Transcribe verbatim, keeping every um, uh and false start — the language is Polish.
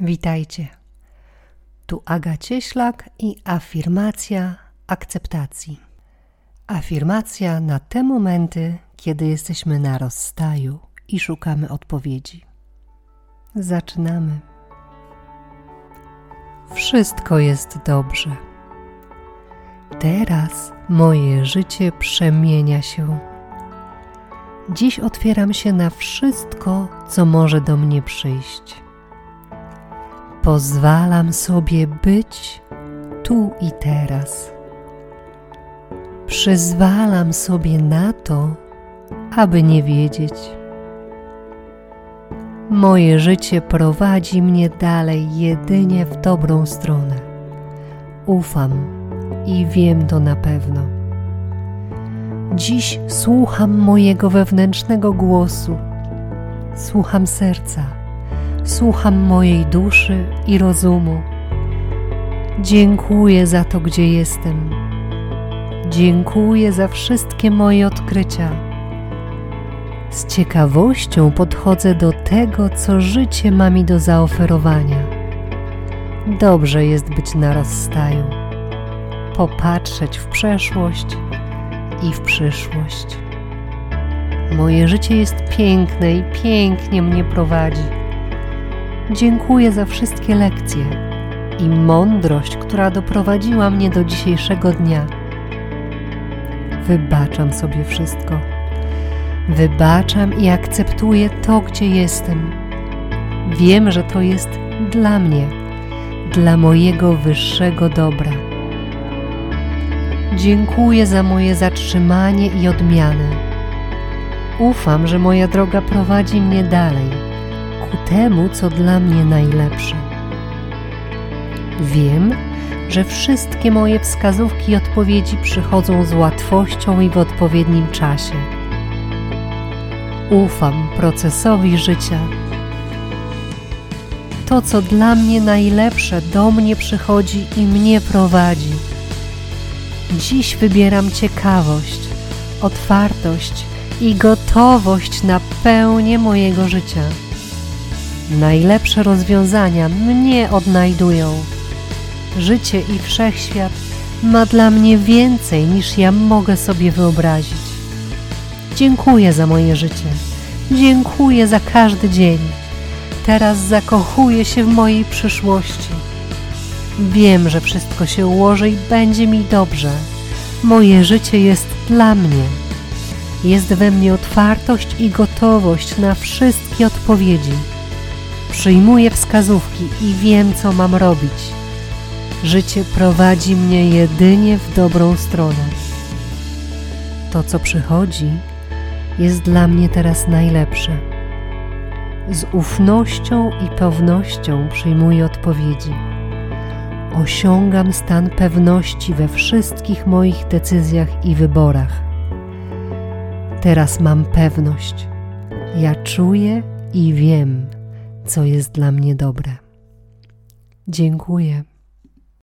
Witajcie. Tu Aga Cieślak i afirmacja akceptacji. Afirmacja na te momenty, kiedy jesteśmy na rozstaju i szukamy odpowiedzi. Zaczynamy. Wszystko jest dobrze. Teraz moje życie przemienia się. Dziś otwieram się na wszystko, co może do mnie przyjść. Pozwalam sobie być tu i teraz. Przyzwalam sobie na to, aby nie wiedzieć. Moje życie prowadzi mnie dalej jedynie w dobrą stronę. Ufam i wiem to na pewno. Dziś słucham mojego wewnętrznego głosu. Słucham serca. Słucham mojej duszy i rozumu. Dziękuję za to, gdzie jestem. Dziękuję za wszystkie moje odkrycia. Z ciekawością podchodzę do tego, co życie ma mi do zaoferowania. Dobrze jest być na rozstaju, popatrzeć w przeszłość i w przyszłość. Moje życie jest piękne i pięknie mnie prowadzi. Dziękuję za wszystkie lekcje i mądrość, która doprowadziła mnie do dzisiejszego dnia. Wybaczam sobie wszystko. Wybaczam i akceptuję to, gdzie jestem. Wiem, że to jest dla mnie, dla mojego wyższego dobra. Dziękuję za moje zatrzymanie i odmianę. Ufam, że moja droga prowadzi mnie dalej. Ku temu, co dla mnie najlepsze. Wiem, że wszystkie moje wskazówki i odpowiedzi przychodzą z łatwością i w odpowiednim czasie. Ufam procesowi życia. To, co dla mnie najlepsze, do mnie przychodzi i mnie prowadzi. Dziś wybieram ciekawość, otwartość i gotowość na pełnię mojego życia. Najlepsze rozwiązania mnie odnajdują. Życie i wszechświat ma dla mnie więcej, niż ja mogę sobie wyobrazić. Dziękuję za moje życie. Dziękuję za każdy dzień. Teraz zakochuję się w mojej przyszłości. Wiem, że wszystko się ułoży i będzie mi dobrze. Moje życie jest dla mnie. Jest we mnie otwartość i gotowość na wszystkie odpowiedzi. Przyjmuję wskazówki i wiem, co mam robić. Życie prowadzi mnie jedynie w dobrą stronę. To, co przychodzi, jest dla mnie teraz najlepsze. Z ufnością i pewnością przyjmuję odpowiedzi. Osiągam stan pewności we wszystkich moich decyzjach i wyborach. Teraz mam pewność. Ja czuję i wiem, co jest dla mnie dobre. Dziękuję.